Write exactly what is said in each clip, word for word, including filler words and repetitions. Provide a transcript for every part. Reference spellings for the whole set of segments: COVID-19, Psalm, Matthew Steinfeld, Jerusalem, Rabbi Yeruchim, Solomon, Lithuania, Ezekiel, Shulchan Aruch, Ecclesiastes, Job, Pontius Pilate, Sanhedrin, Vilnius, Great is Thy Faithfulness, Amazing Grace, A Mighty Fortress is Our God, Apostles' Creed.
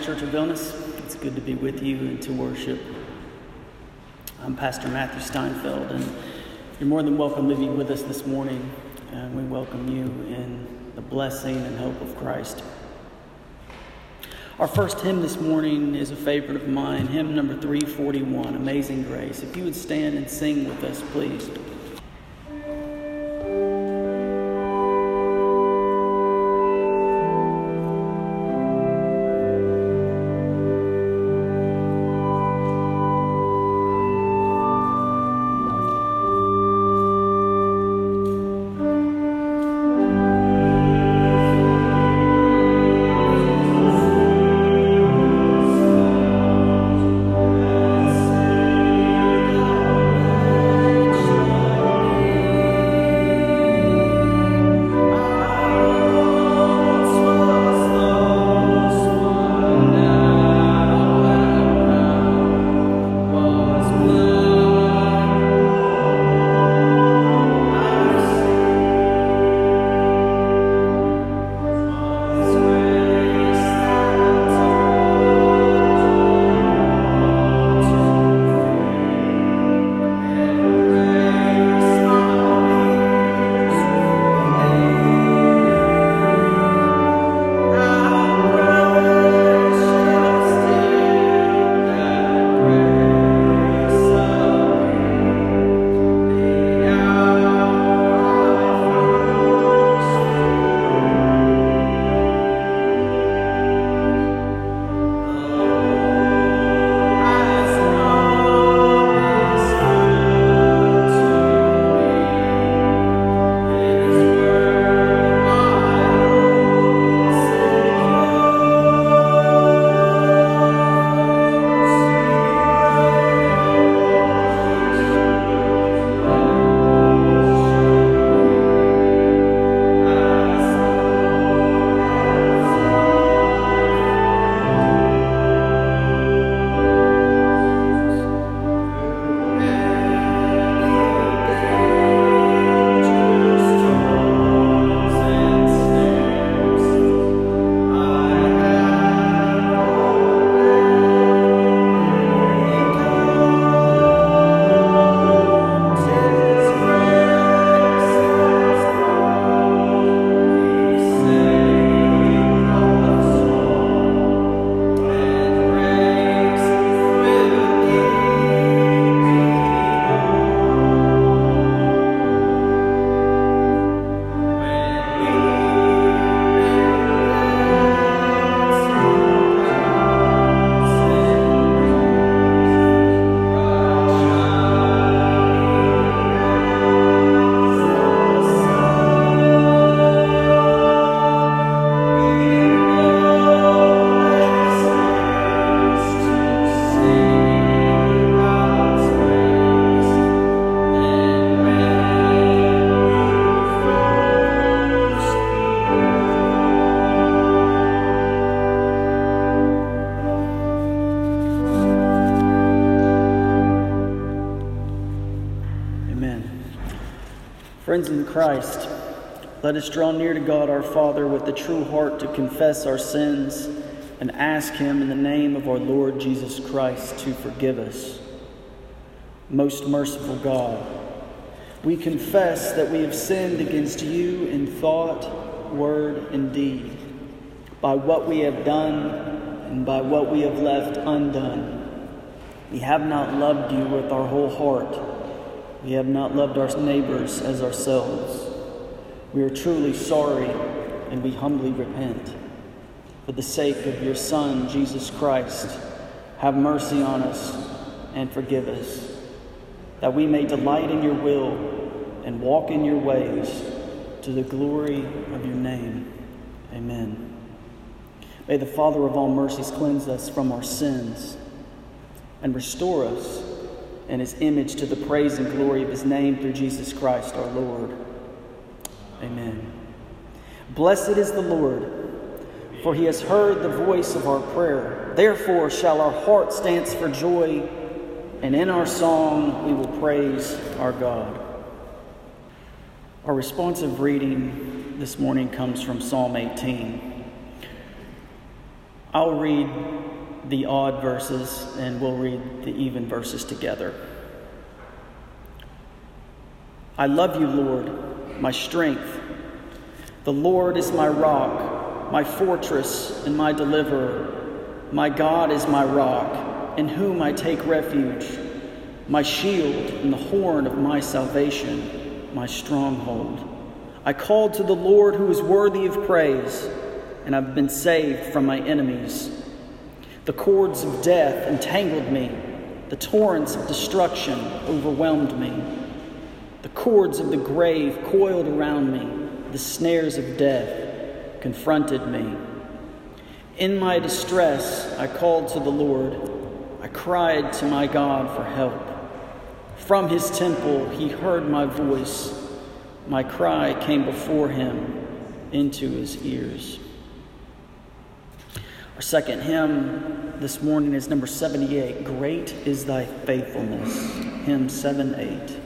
Catholic Church of Vilnius. It's good to be with you and to worship. I'm Pastor Matthew Steinfeld, and you're more than welcome to be with us this morning. And we welcome you in the blessing and hope of Christ. Our first hymn this morning is a favorite of mine, hymn number three forty-one, Amazing Grace. If you would stand and sing with us, please. Friends in Christ, let us draw near to God our Father with a true heart to confess our sins and ask Him in the name of our Lord Jesus Christ to forgive us. Most merciful God, we confess that we have sinned against you in thought, word, and deed, by what we have done and by what we have left undone. We have not loved you with our whole heart. We have not loved our neighbors as ourselves. We are truly sorry, and we humbly repent. For the sake of your Son, Jesus Christ, have mercy on us and forgive us, that we may delight in your will and walk in your ways to the glory of your name. Amen. May the Father of all mercies cleanse us from our sins and restore us and His image to the praise and glory of His name through Jesus Christ our Lord. Amen. Blessed is the Lord, for He has heard the voice of our prayer. Therefore shall our hearts dance for joy, and in our song we will praise our God. Our responsive reading this morning comes from Psalm eighteen. I'll read the odd verses and we'll read the even verses together. I love you, Lord, my strength. The Lord is my rock, my fortress, and my deliverer. My God is my rock, in whom I take refuge, my shield and the horn of my salvation, my stronghold. I called to the Lord who is worthy of praise, and I've been saved from my enemies. The cords of death entangled me. The torrents of destruction overwhelmed me. The cords of the grave coiled around me. The snares of death confronted me. In my distress, I called to the Lord. I cried to my God for help. From his temple, he heard my voice. My cry came before him into his ears. Our second hymn this morning is number seventy-eight, Great is Thy Faithfulness, hymn seven eight.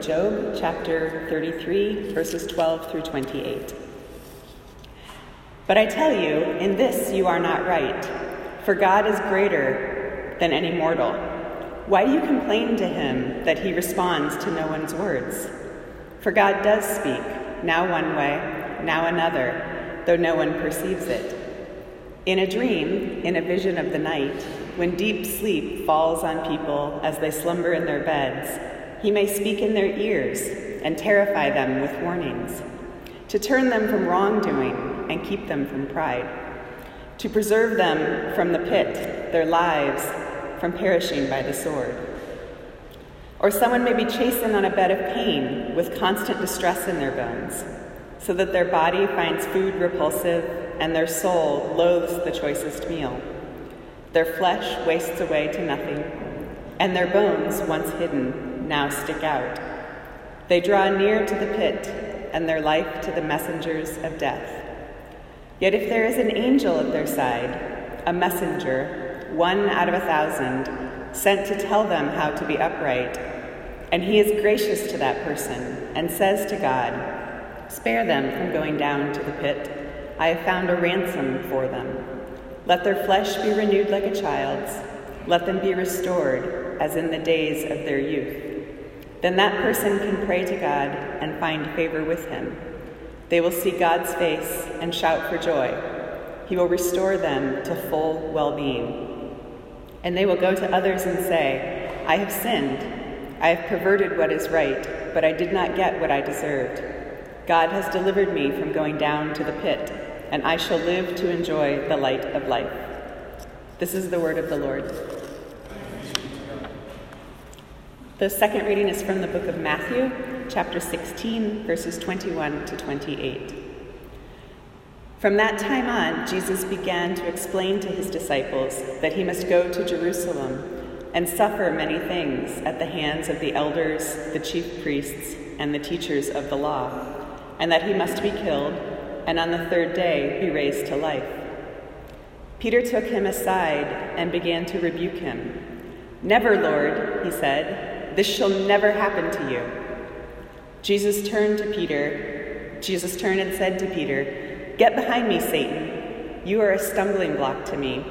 Job, chapter thirty-three, verses twelve through twenty-eight. But I tell you, in this you are not right, for God is greater than any mortal. Why do you complain to him that he responds to no one's words? For God does speak, now one way, now another, though no one perceives it. In a dream, in a vision of the night, when deep sleep falls on people as they slumber in their beds, he may speak in their ears and terrify them with warnings, to turn them from wrongdoing and keep them from pride, to preserve them from the pit, their lives from perishing by the sword. Or someone may be chastened on a bed of pain with constant distress in their bones, so that their body finds food repulsive and their soul loathes the choicest meal. Their flesh wastes away to nothing, and their bones, once hidden, now stick out. They draw near to the pit, and their life to the messengers of death. Yet if there is an angel at their side, a messenger, one out of a thousand, sent to tell them how to be upright. And he is gracious to that person and says to God, "Spare them from going down to the pit. I have found a ransom for them. Let their flesh be renewed like a child's. Let them be restored as in the days of their youth." Then that person can pray to God and find favor with him. They will see God's face and shout for joy. He will restore them to full well-being. And they will go to others and say, "I have sinned. I have perverted what is right, but I did not get what I deserved. God has delivered me from going down to the pit, and I shall live to enjoy the light of life." This is the word of the Lord. The second reading is from the book of Matthew, chapter sixteen, verses twenty-one to twenty-eight. From that time on, Jesus began to explain to his disciples that he must go to Jerusalem and suffer many things at the hands of the elders, the chief priests, and the teachers of the law, and that he must be killed and on the third day be raised to life. Peter took him aside and began to rebuke him. "Never, Lord," he said, "this shall never happen to you." Jesus turned to Peter. Jesus turned and said to Peter, "Get behind me, Satan. You are a stumbling block to me.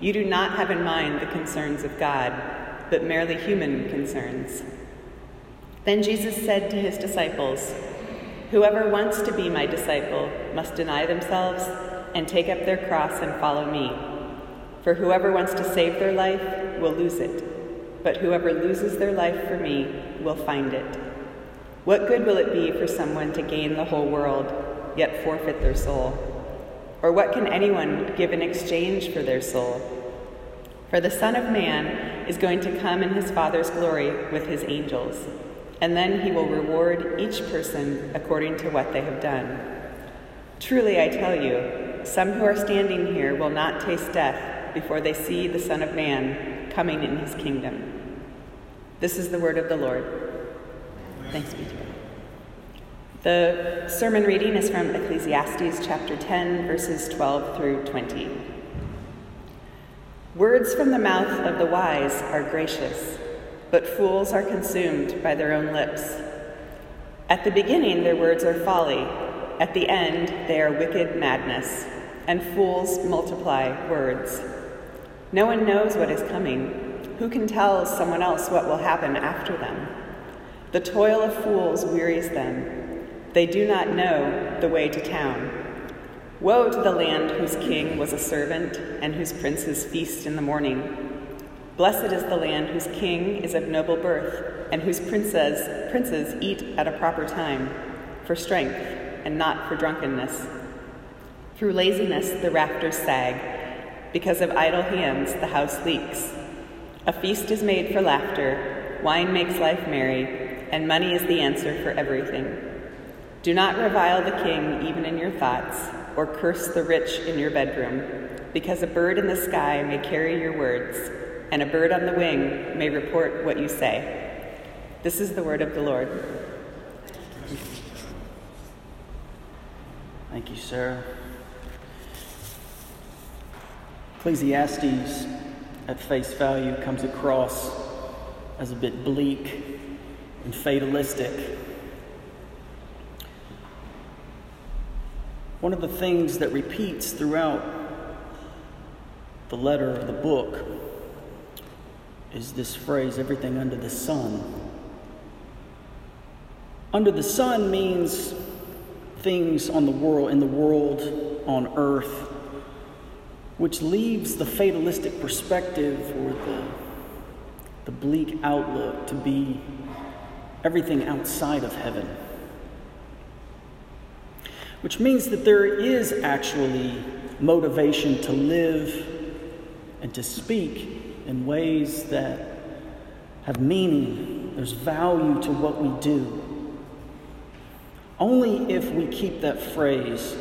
You do not have in mind the concerns of God, but merely human concerns." Then Jesus said to his disciples, "Whoever wants to be my disciple must deny themselves and take up their cross and follow me. For whoever wants to save their life will lose it, but whoever loses their life for me will find it. What good will it be for someone to gain the whole world, yet forfeit their soul? Or what can anyone give in exchange for their soul? For the Son of Man is going to come in his Father's glory with his angels, and then he will reward each person according to what they have done. Truly I tell you, some who are standing here will not taste death before they see the Son of Man coming in his kingdom." This is the word of the Lord. Thanks be to God. The sermon reading is from Ecclesiastes chapter ten, verses twelve through twenty. "Words from the mouth of the wise are gracious, but fools are consumed by their own lips. At the beginning their words are folly, at the end they are wicked madness, and fools multiply words. No one knows what is coming. Who can tell someone else what will happen after them? The toil of fools wearies them. They do not know the way to town. Woe to the land whose king was a servant and whose princes feast in the morning. Blessed is the land whose king is of noble birth and whose princes, princes eat at a proper time, for strength and not for drunkenness. Through laziness the rafters sag. Because of idle hands the house leaks. A feast is made for laughter, wine makes life merry, and money is the answer for everything. Do not revile the king even in your thoughts, or curse the rich in your bedroom, because a bird in the sky may carry your words, and a bird on the wing may report what you say." This is the word of the Lord. Thank you, Sarah. Ecclesiastes, at face value, comes across as a bit bleak and fatalistic. One of the things that repeats throughout the letter of the book is this phrase, everything under the sun. Under the sun means things on the world, in the world, on earth, which leaves the fatalistic perspective or the, the bleak outlook to be everything outside of heaven. Which means that there is actually motivation to live and to speak in ways that have meaning. There's value to what we do. Only if we keep that phrase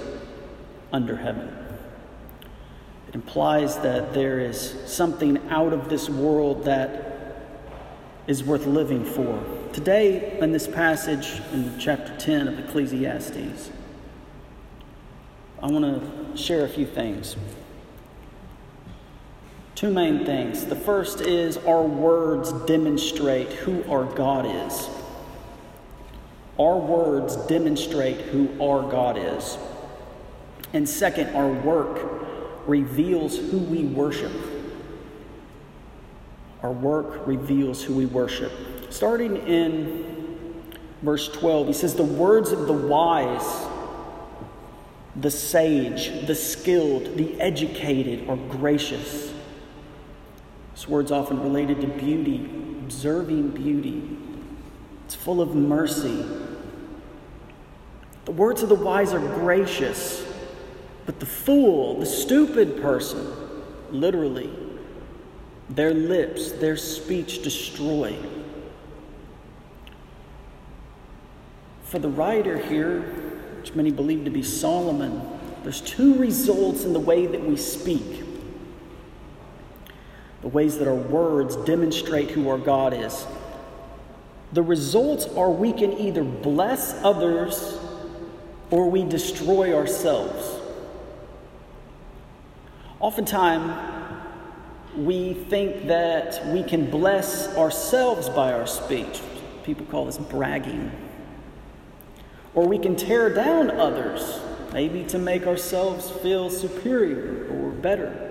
under heaven. It implies that there is something out of this world that is worth living for. Today, in this passage in chapter ten of Ecclesiastes, I want to share a few things. Two main things. The first is our words demonstrate who our God is. Our words demonstrate who our God is. And second, our work reveals who we worship. Our work reveals who we worship. Starting in verse twelve, he says, "The words of the wise, the sage, the skilled, the educated are gracious." This word's often related to beauty, observing beauty. It's full of mercy. The words of the wise are gracious, but the fool, the stupid person, literally, their lips, their speech destroy. For the writer here, which many believe to be Solomon, there's two results in the way that we speak. The ways that our words demonstrate who our God is. The results are we can either bless others or we destroy ourselves. Oftentimes, we think that we can bless ourselves by our speech. People call this bragging. Or we can tear down others, maybe to make ourselves feel superior or better.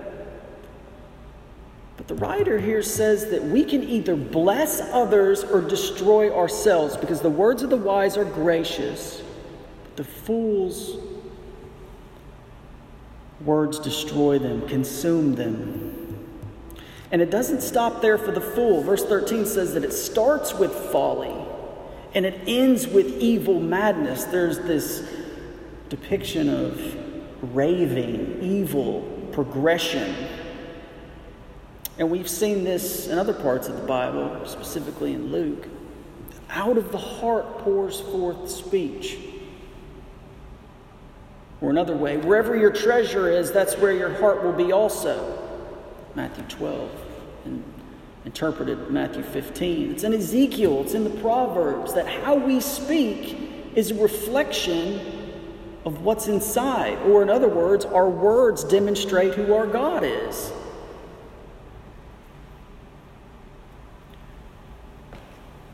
But the writer here says that we can either bless others or destroy ourselves, because the words of the wise are gracious, but the fool's words destroy them, consume them. And it doesn't stop there for the fool. Verse thirteen says that it starts with folly and it ends with evil madness. There's this depiction of raving, evil, progression. And we've seen this in other parts of the Bible, specifically in Luke. Out of the heart pours forth speech. Or another way, wherever your treasure is, that's where your heart will be also. Matthew twelve, and interpreted Matthew fifteen. It's in Ezekiel, it's in the Proverbs, that how we speak is a reflection of what's inside. Or in other words, our words demonstrate who our God is.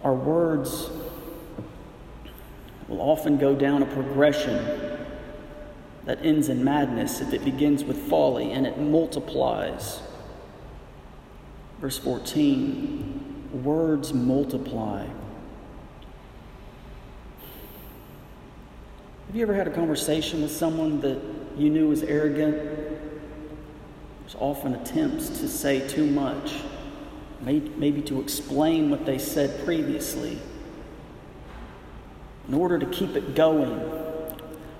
Our words will often go down a progression that ends in madness if it begins with folly and it multiplies. Verse fourteen, words multiply. Have you ever had a conversation with someone that you knew was arrogant? There's often attempts to say too much. Maybe to explain what they said previously, in order to keep it going.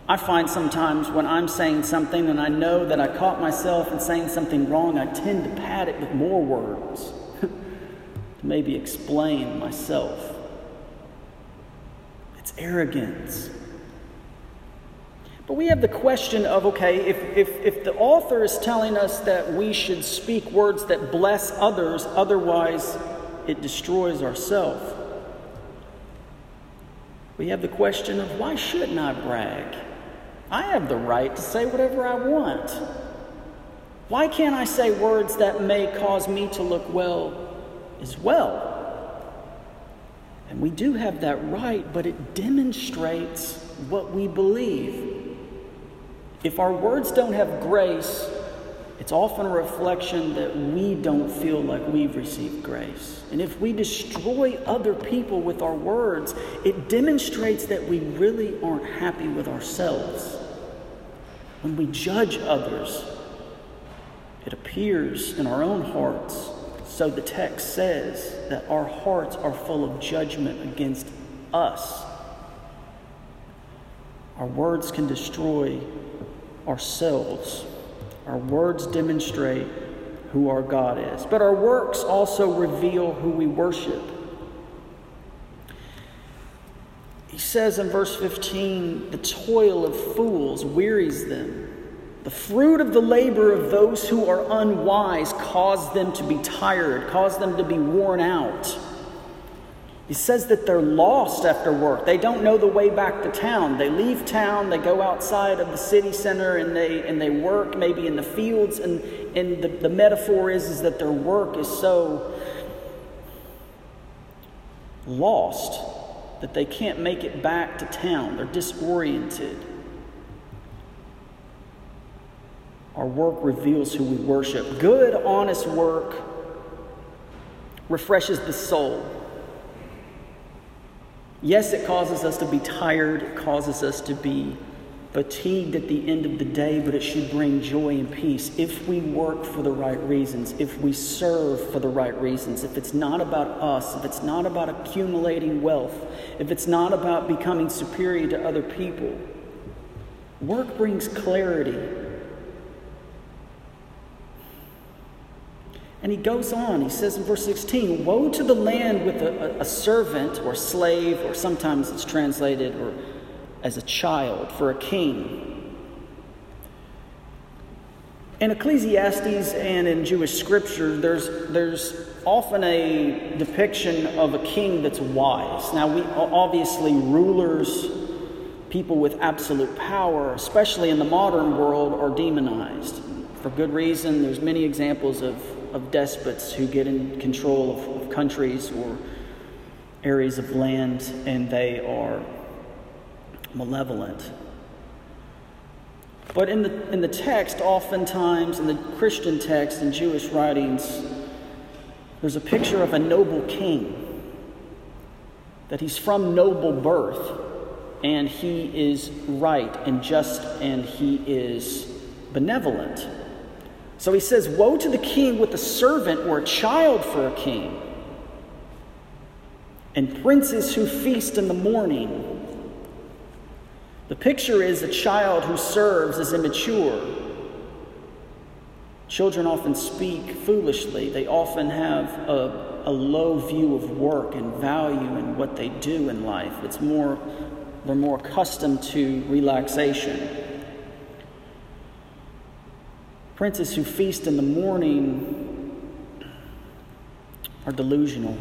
I find sometimes when I'm saying something and I know that I caught myself in saying something wrong, I tend to pad it with more words to maybe explain myself. It's arrogance. But we have the question of, okay, if, if, if the author is telling us that we should speak words that bless others, otherwise it destroys ourselves. We have the question of, why shouldn't I brag? I have the right to say whatever I want. Why can't I say words that may cause me to look well as well? And we do have that right, but it demonstrates what we believe. If our words don't have grace, it's often a reflection that we don't feel like we've received grace. And if we destroy other people with our words, it demonstrates that we really aren't happy with ourselves. When we judge others, it appears in our own hearts, so the text says, that our hearts are full of judgment against us. Our words can destroy ourselves. Our words demonstrate who our God is. But our works also reveal who we worship. He says in verse fifteen, the toil of fools wearies them. The fruit of the labor of those who are unwise cause them to be tired, cause them to be worn out. He says that they're lost after work. They don't know the way back to town. They leave town, they go outside of the city center, and they and they work maybe in the fields. And, and the, the metaphor is, is that their work is so lost that they can't make it back to town. They're disoriented. Our work reveals who we worship. Good, honest work refreshes the soul. Yes, it causes us to be tired. It causes us to be fatigued at the end of the day, but it should bring joy and peace if we work for the right reasons, if we serve for the right reasons, if it's not about us, if it's not about accumulating wealth, if it's not about becoming superior to other people. Work brings clarity. And he goes on, he says in verse sixteen, woe to the land with a, a servant or slave, or sometimes it's translated or as a child for a king. In Ecclesiastes and in Jewish scripture, there's there's often a depiction of a king that's wise. Now, we obviously rulers, people with absolute power, especially in the modern world, are demonized. For good reason, there's many examples of of despots who get in control of, of countries or areas of land, and they are malevolent. But in the in the text, oftentimes in the Christian text and Jewish writings, there's a picture of a noble king. That he's from noble birth, and he is right and just, and he is benevolent. So he says, woe to the king with a servant or a child for a king, and princes who feast in the morning. The picture is a child who serves is immature. Children often speak foolishly. They often have a, a low view of work and value and what they do in life. It's more, they're more accustomed to relaxation. Princes who feast in the morning are delusional.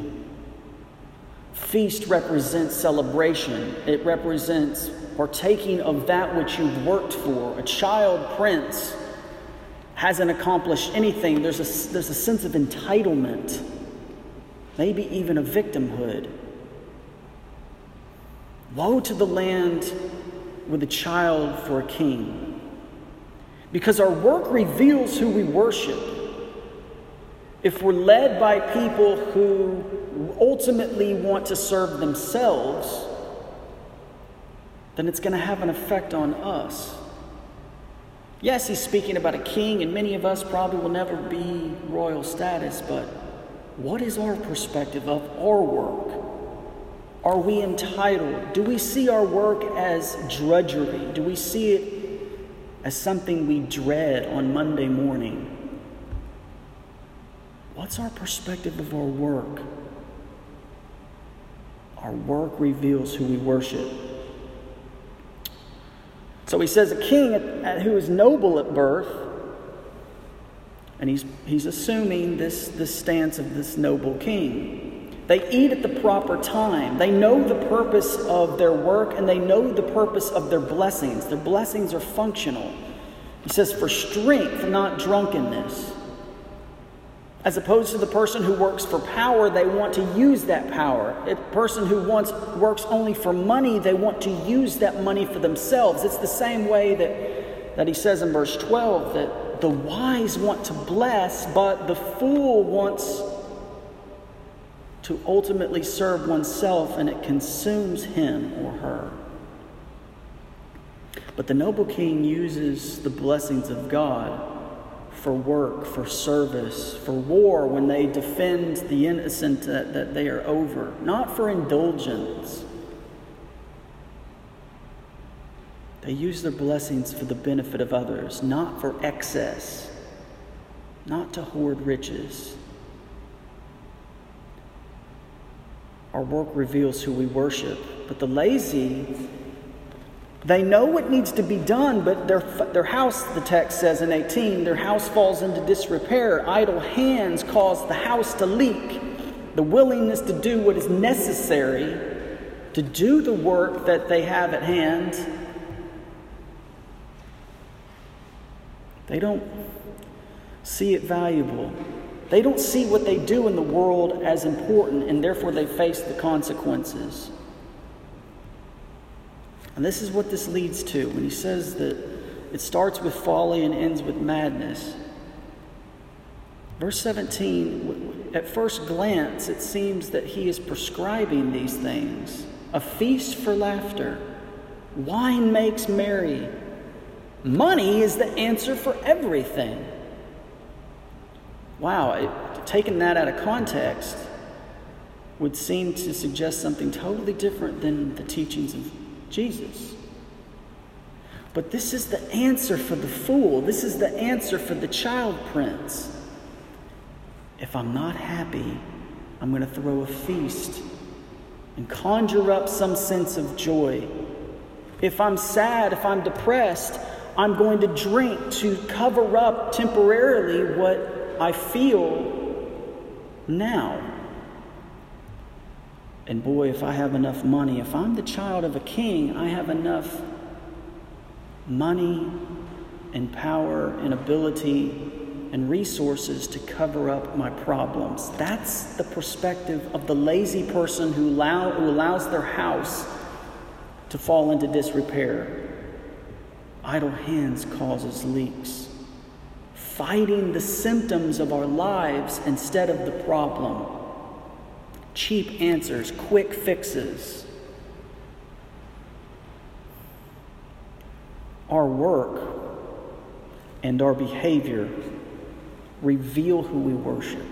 Feast represents celebration. It represents partaking of that which you've worked for. A child prince hasn't accomplished anything. There's a, there's a sense of entitlement, maybe even a victimhood. Woe to the land with a child for a king. Because our work reveals who we worship. If we're led by people who ultimately want to serve themselves, then it's going to have an effect on us. Yes, he's speaking about a king, and many of us probably will never be royal status, but what is our perspective of our work? Are we entitled? Do we see our work as drudgery? Do we see it as something we dread on Monday morning? What's our perspective of our work? Our work reveals who we worship. So he says a king who is noble at birth, and he's he's assuming this, this stance of this noble king. They eat at the proper time. They know the purpose of their work, and they know the purpose of their blessings. Their blessings are functional. He says, for strength, not drunkenness. As opposed to the person who works for power, they want to use that power. A person who wants, works only for money, they want to use that money for themselves. It's the same way that that he says in verse twelve that the wise want to bless, but the fool wants to ultimately serve oneself, and it consumes him or her. But the noble king uses the blessings of God for work, for service, for war, when they defend the innocent that, that they are over, not for indulgence. They use their blessings for the benefit of others, not for excess, not to hoard riches. Our work reveals who we worship, but the lazy, they know what needs to be done, but their their house, the text says in eighteen, their house falls into disrepair. Idle hands cause the house to leak. The willingness to do what is necessary to do the work that they have at hand, they don't see it valuable. They don't see what they do in the world as important, and therefore they face the consequences. And this is what this leads to when he says that it starts with folly and ends with madness. Verse seventeen, at first glance, it seems that he is prescribing these things. A feast for laughter. Wine makes merry. Money is the answer for everything. Wow, it, taking that out of context would seem to suggest something totally different than the teachings of Jesus. But this is the answer for the fool. This is the answer for the child prince. If I'm not happy, I'm going to throw a feast and conjure up some sense of joy. If I'm sad, if I'm depressed, I'm going to drink to cover up temporarily what I feel now. And boy, if I have enough money, if I'm the child of a king, I have enough money and power and ability and resources to cover up my problems. That's the perspective of the lazy person who, allow, who allows their house to fall into disrepair. Idle hands causes leaks. Fighting the symptoms of our lives instead of the problem. Cheap answers, quick fixes. Our work and our behavior reveal who we worship.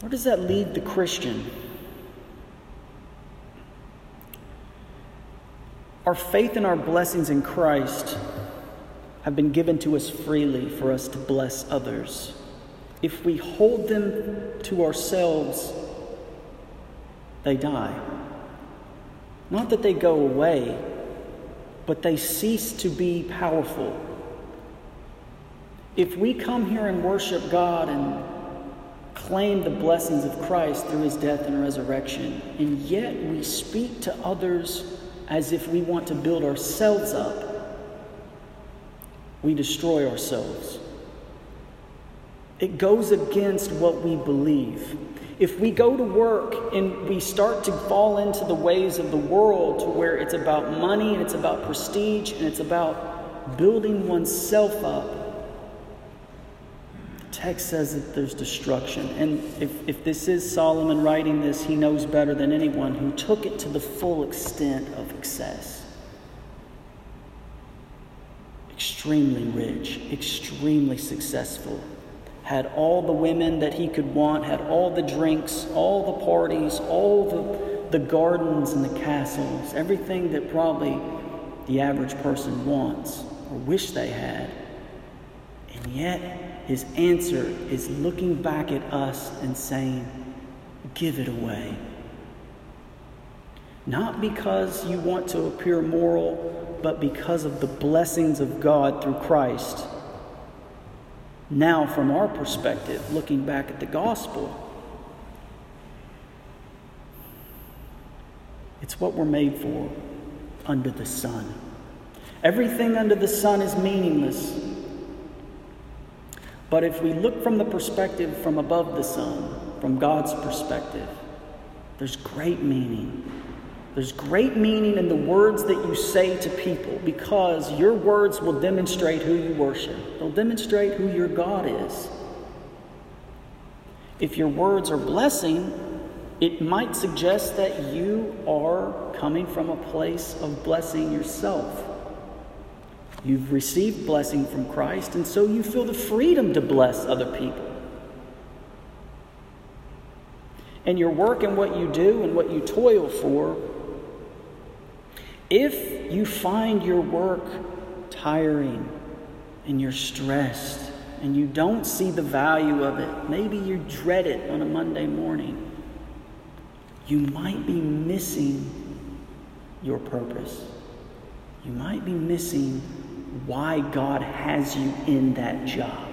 Where does that lead the Christian? Our faith and our blessings in Christ have been given to us freely for us to bless others. If we hold them to ourselves, they die. Not that they go away, but they cease to be powerful. If we come here and worship God and claim the blessings of Christ through his death and resurrection, and yet we speak to others as if we want to build ourselves up, we destroy ourselves. It goes against what we believe. If we go to work and we start to fall into the ways of the world to where it's about money and it's about prestige and it's about building oneself up, the text says that there's destruction. And if, if this is Solomon writing this, he knows better than anyone who took it to the full extent of excess. Extremely rich, extremely successful. Had all the women that he could want, had all the drinks, all the parties, all the, the gardens and the castles, everything that probably the average person wants or wish they had. And yet his answer is looking back at us and saying, give it away. Not because you want to appear moral, but because of the blessings of God through Christ. Now, from our perspective, looking back at the gospel, it's what we're made for under the sun. Everything under the sun is meaningless. But if we look from the perspective from above the sun, from God's perspective, there's great meaning. There's great meaning in the words that you say to people, because your words will demonstrate who you worship. They'll demonstrate who your God is. If your words are blessing, it might suggest that you are coming from a place of blessing yourself. You've received blessing from Christ, and so you feel the freedom to bless other people. And your work and what you do and what you toil for, if you find your work tiring and you're stressed and you don't see the value of it, maybe you dread it on a Monday morning, you might be missing your purpose. You might be missing why God has you in that job.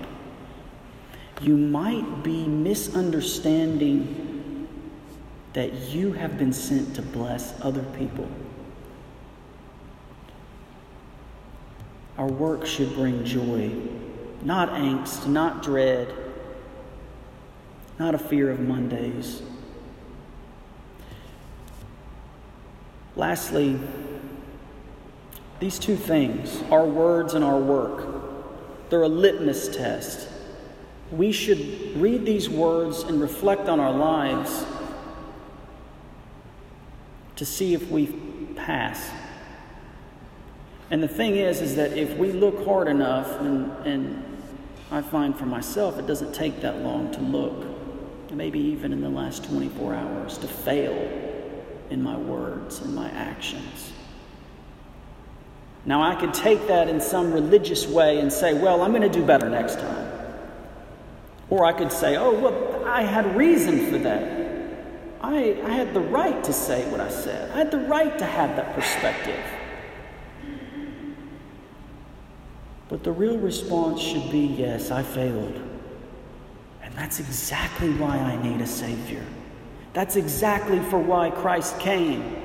You might be misunderstanding that you have been sent to bless other people. Our work should bring joy, not angst, not dread, not a fear of Mondays. Lastly, these two things, our words and our work, they're a litmus test. We should read these words and reflect on our lives to see if we pass. And the thing is, is that if we look hard enough, and, and I find for myself, it doesn't take that long to look, maybe even in the last twenty-four hours, to fail in my words and my actions. Now, I could take that in some religious way and say, well, I'm going to do better next time. Or I could say, oh, well, I had reason for that. I, I had the right to say what I said. I had the right to have that perspective. But the real response should be, yes, I failed. And that's exactly why I need a Savior. That's exactly for why Christ came.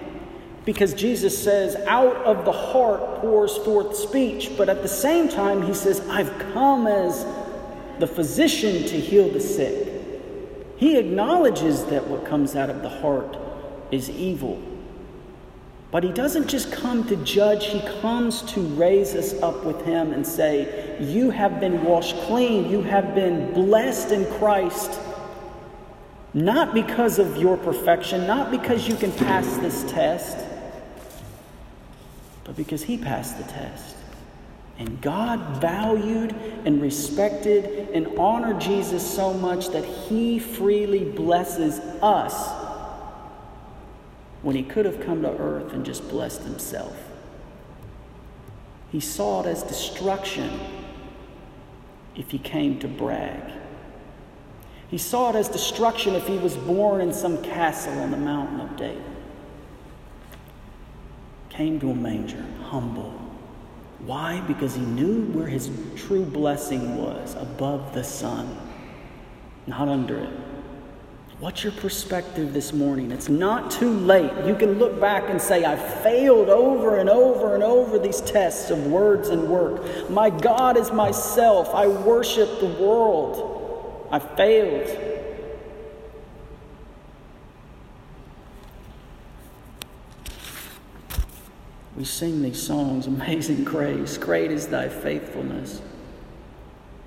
Because Jesus says, out of the heart pours forth speech. But at the same time, he says, I've come as the physician to heal the sick. He acknowledges that what comes out of the heart is evil. But he doesn't just come to judge. He comes to raise us up with him and say, you have been washed clean. You have been blessed in Christ. Not because of your perfection. Not because you can pass this test. But because he passed the test. And God valued and respected and honored Jesus so much that he freely blesses us when he could have come to earth and just blessed himself. He saw it as destruction if he came to brag. He saw it as destruction if he was born in some castle on the mountain of David. Came to a manger, humble. Why? Because he knew where his true blessing was, above the sun, not under it. What's your perspective this morning? It's not too late. You can look back and say, I failed over and over and over these tests of words and work. My God is myself. I worship the world. I failed. We sing these songs, Amazing Grace, Great is Thy Faithfulness,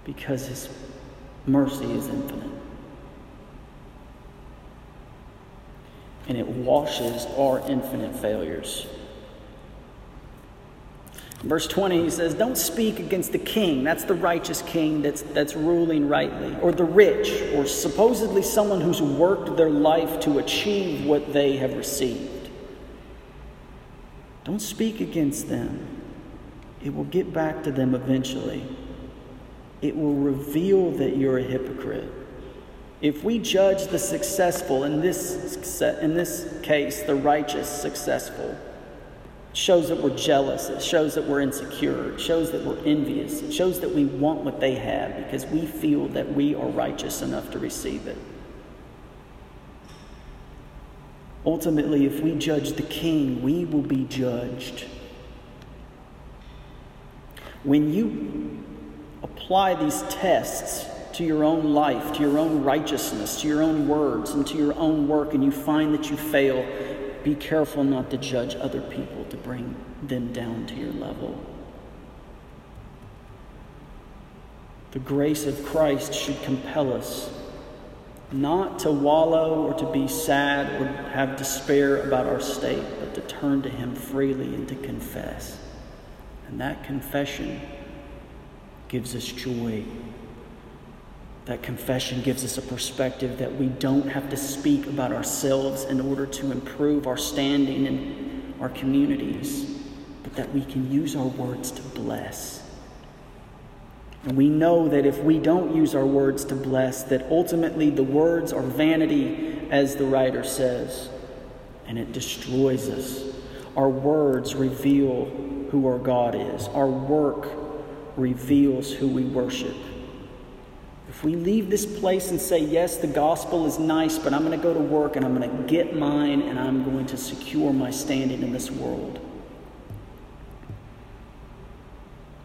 because His mercy is infinite. And it washes our infinite failures. In verse twenty, he says, don't speak against the king. That's the righteous king that's, that's ruling rightly. Or the rich, or supposedly someone who's worked their life to achieve what they have received. Don't speak against them. It will get back to them eventually. It will reveal that you're a hypocrite. If we judge the successful, in this, in this case, the righteous successful, it shows that we're jealous. It shows that we're insecure. It shows that we're envious. It shows that we want what they have because we feel that we are righteous enough to receive it. Ultimately, if we judge the king, we will be judged. When you apply these tests to your own life, to your own righteousness, to your own words, and to your own work, and you find that you fail, Be careful not to judge other people, to bring them down to your level. The grace of Christ should compel us not to wallow or to be sad or have despair about our state, but to turn to him freely and to confess. And that confession gives us joy. That confession gives us a perspective that we don't have to speak about ourselves in order to improve our standing in our communities, but that we can use our words to bless. And we know that if we don't use our words to bless, that ultimately the words are vanity, as the writer says, and it destroys us. Our words reveal who our God is. Our work reveals who we worship. If we leave this place and say, yes, the gospel is nice, but I'm going to go to work and I'm going to get mine and I'm going to secure my standing in this world,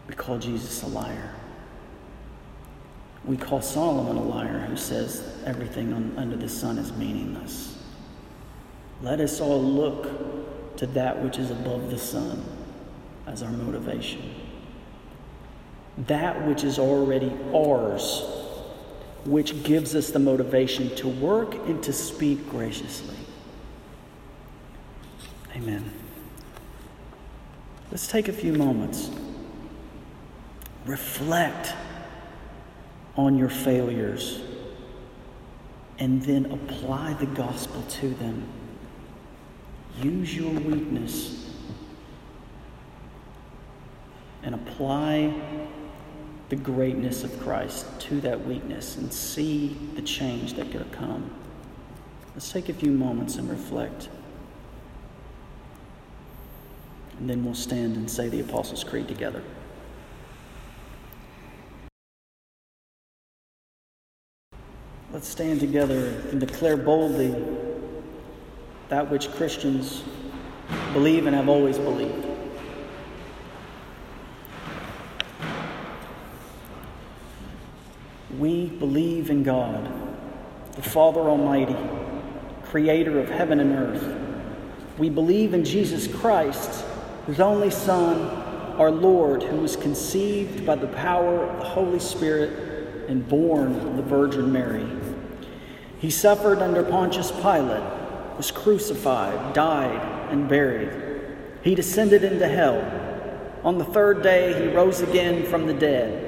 we call Jesus a liar. We call Solomon a liar, who says everything on, under the sun is meaningless. Let us all look to that which is above the sun as our motivation. That which is already ours, which gives us the motivation to work and to speak graciously. Amen. Let's take a few moments. Reflect on your failures, and then apply the gospel to them. Use your weakness and apply the greatness of Christ to that weakness and see the change that could come. Let's take a few moments and reflect. And then we'll stand and say the Apostles' Creed together. Let's stand together and declare boldly that which Christians believe and have always believed. We believe in God, the Father Almighty, creator of heaven and earth. We believe in Jesus Christ, his only Son, our Lord, who was conceived by the power of the Holy Spirit and born of the Virgin Mary. He suffered under Pontius Pilate, was crucified, died, and buried. He descended into hell. On the third day, he rose again from the dead.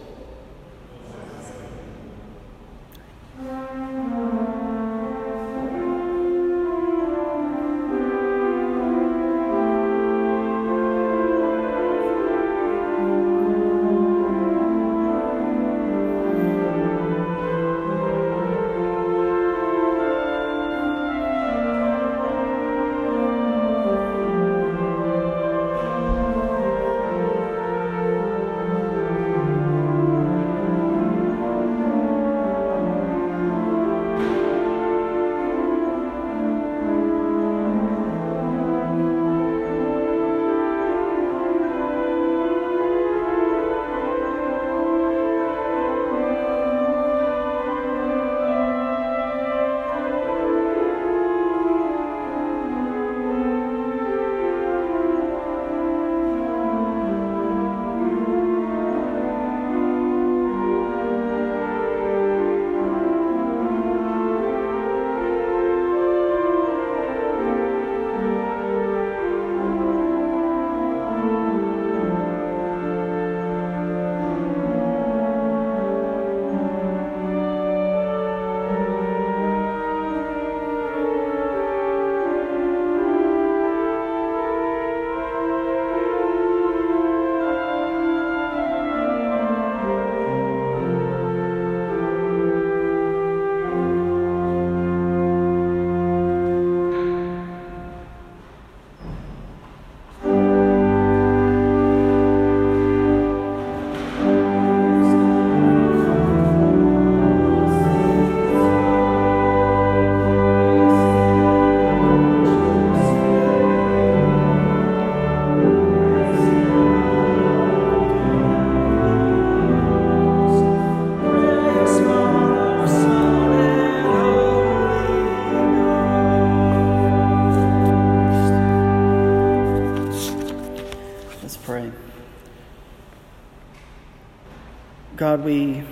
God, we,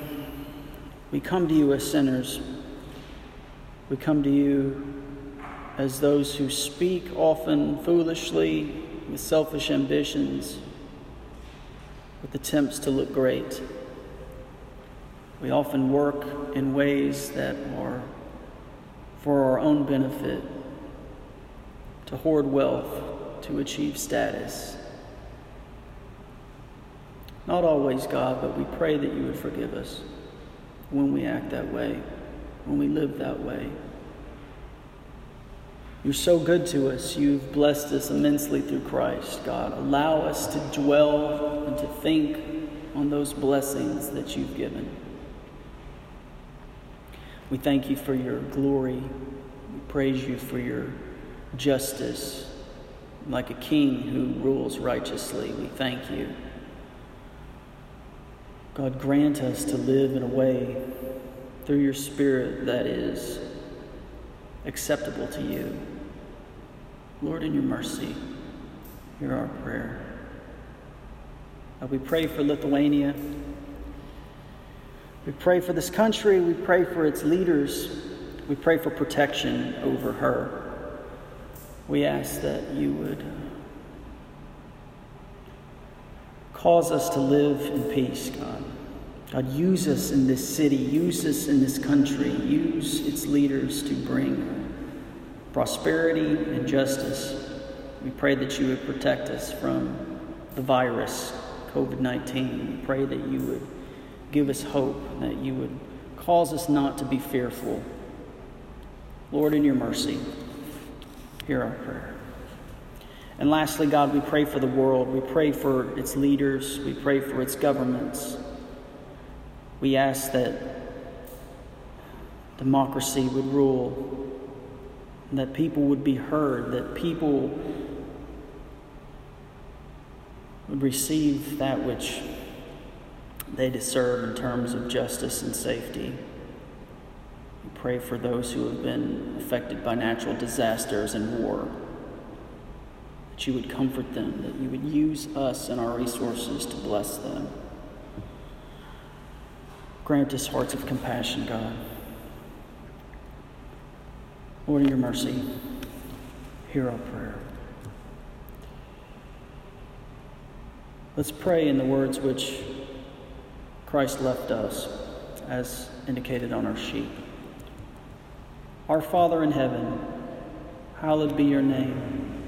we come to you as sinners. We come to you as those who speak often foolishly, with selfish ambitions, with attempts to look great. We often work in ways that are for our own benefit, to hoard wealth, to achieve status. Not always, God, but we pray that you would forgive us when we act that way, when we live that way. You're so good to us. You've blessed us immensely through Christ, God. Allow us to dwell and to think on those blessings that you've given. We thank you for your glory. We praise you for your justice. Like a king who rules righteously, we thank you. God, grant us to live in a way through your Spirit that is acceptable to you. Lord, in your mercy, hear our prayer. We pray for Lithuania. We pray for this country. We pray for its leaders. We pray for protection over her. We ask that you would cause us to live in peace, God. God, use us in this city. Use us in this country. Use its leaders to bring prosperity and justice. We pray that you would protect us from the virus, covid nineteen. We pray that you would give us hope, that you would cause us not to be fearful. Lord, in your mercy, hear our prayer. And lastly, God, we pray for the world. We pray for its leaders. We pray for its governments. We ask that democracy would rule, that people would be heard, that people would receive that which they deserve in terms of justice and safety. We pray for those who have been affected by natural disasters and war, that you would comfort them, that you would use us and our resources to bless them. Grant us hearts of compassion, God. Lord, in your mercy, hear our prayer. Let's pray in the words which Christ left us, as indicated on our sheet. Our Father in heaven, hallowed be your name.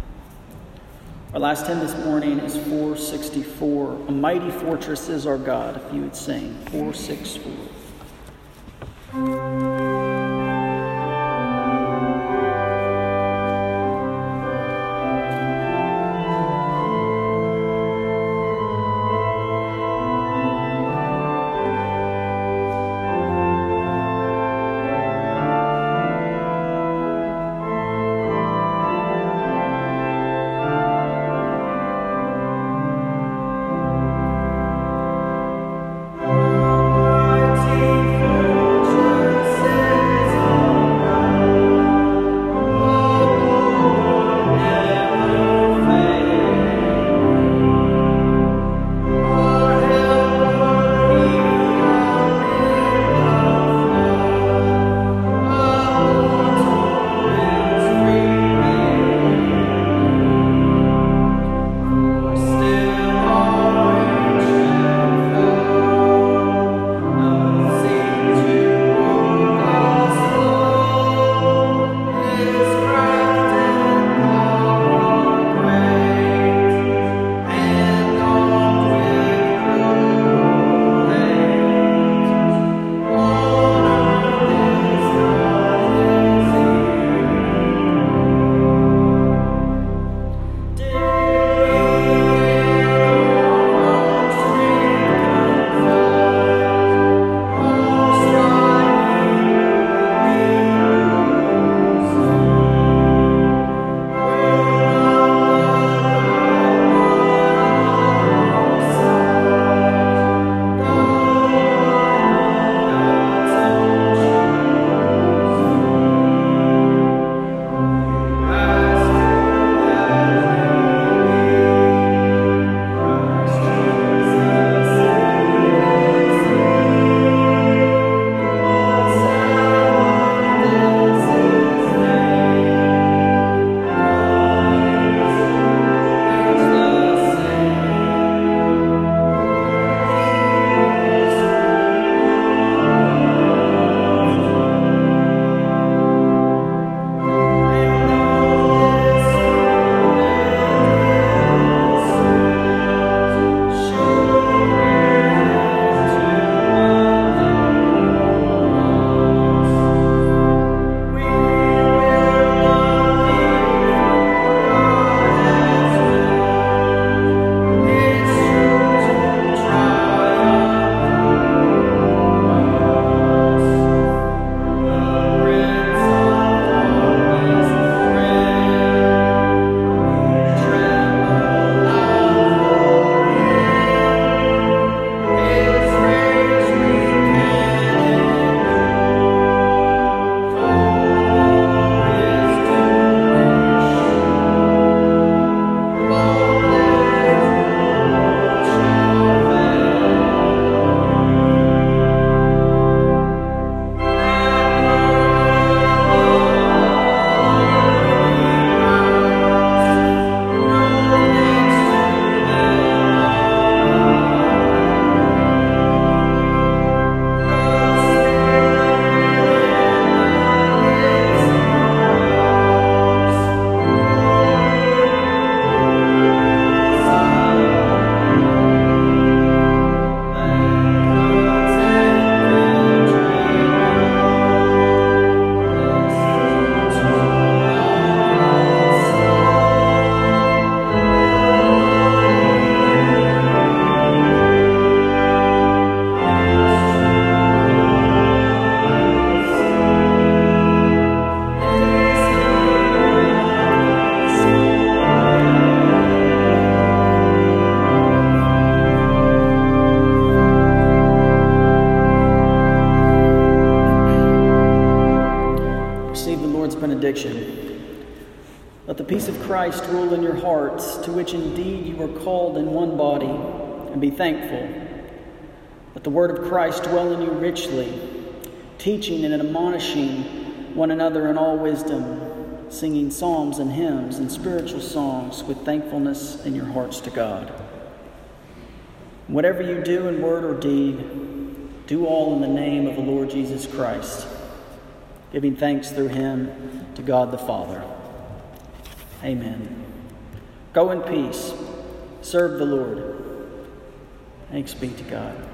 Our last hymn this morning is four sixty-four, A Mighty Fortress is Our God, if you would sing, four sixty-four. Thank you. contradiction. Let the peace of Christ rule in your hearts, to which indeed you are called in one body, and be thankful. Let the word of Christ dwell in you richly, teaching and admonishing one another in all wisdom, singing psalms and hymns and spiritual songs with thankfulness in your hearts to God. Whatever you do in word or deed, do all in the name of the Lord Jesus Christ, giving thanks through him to God the Father. Amen. Go in peace. Serve the Lord. Thanks be to God.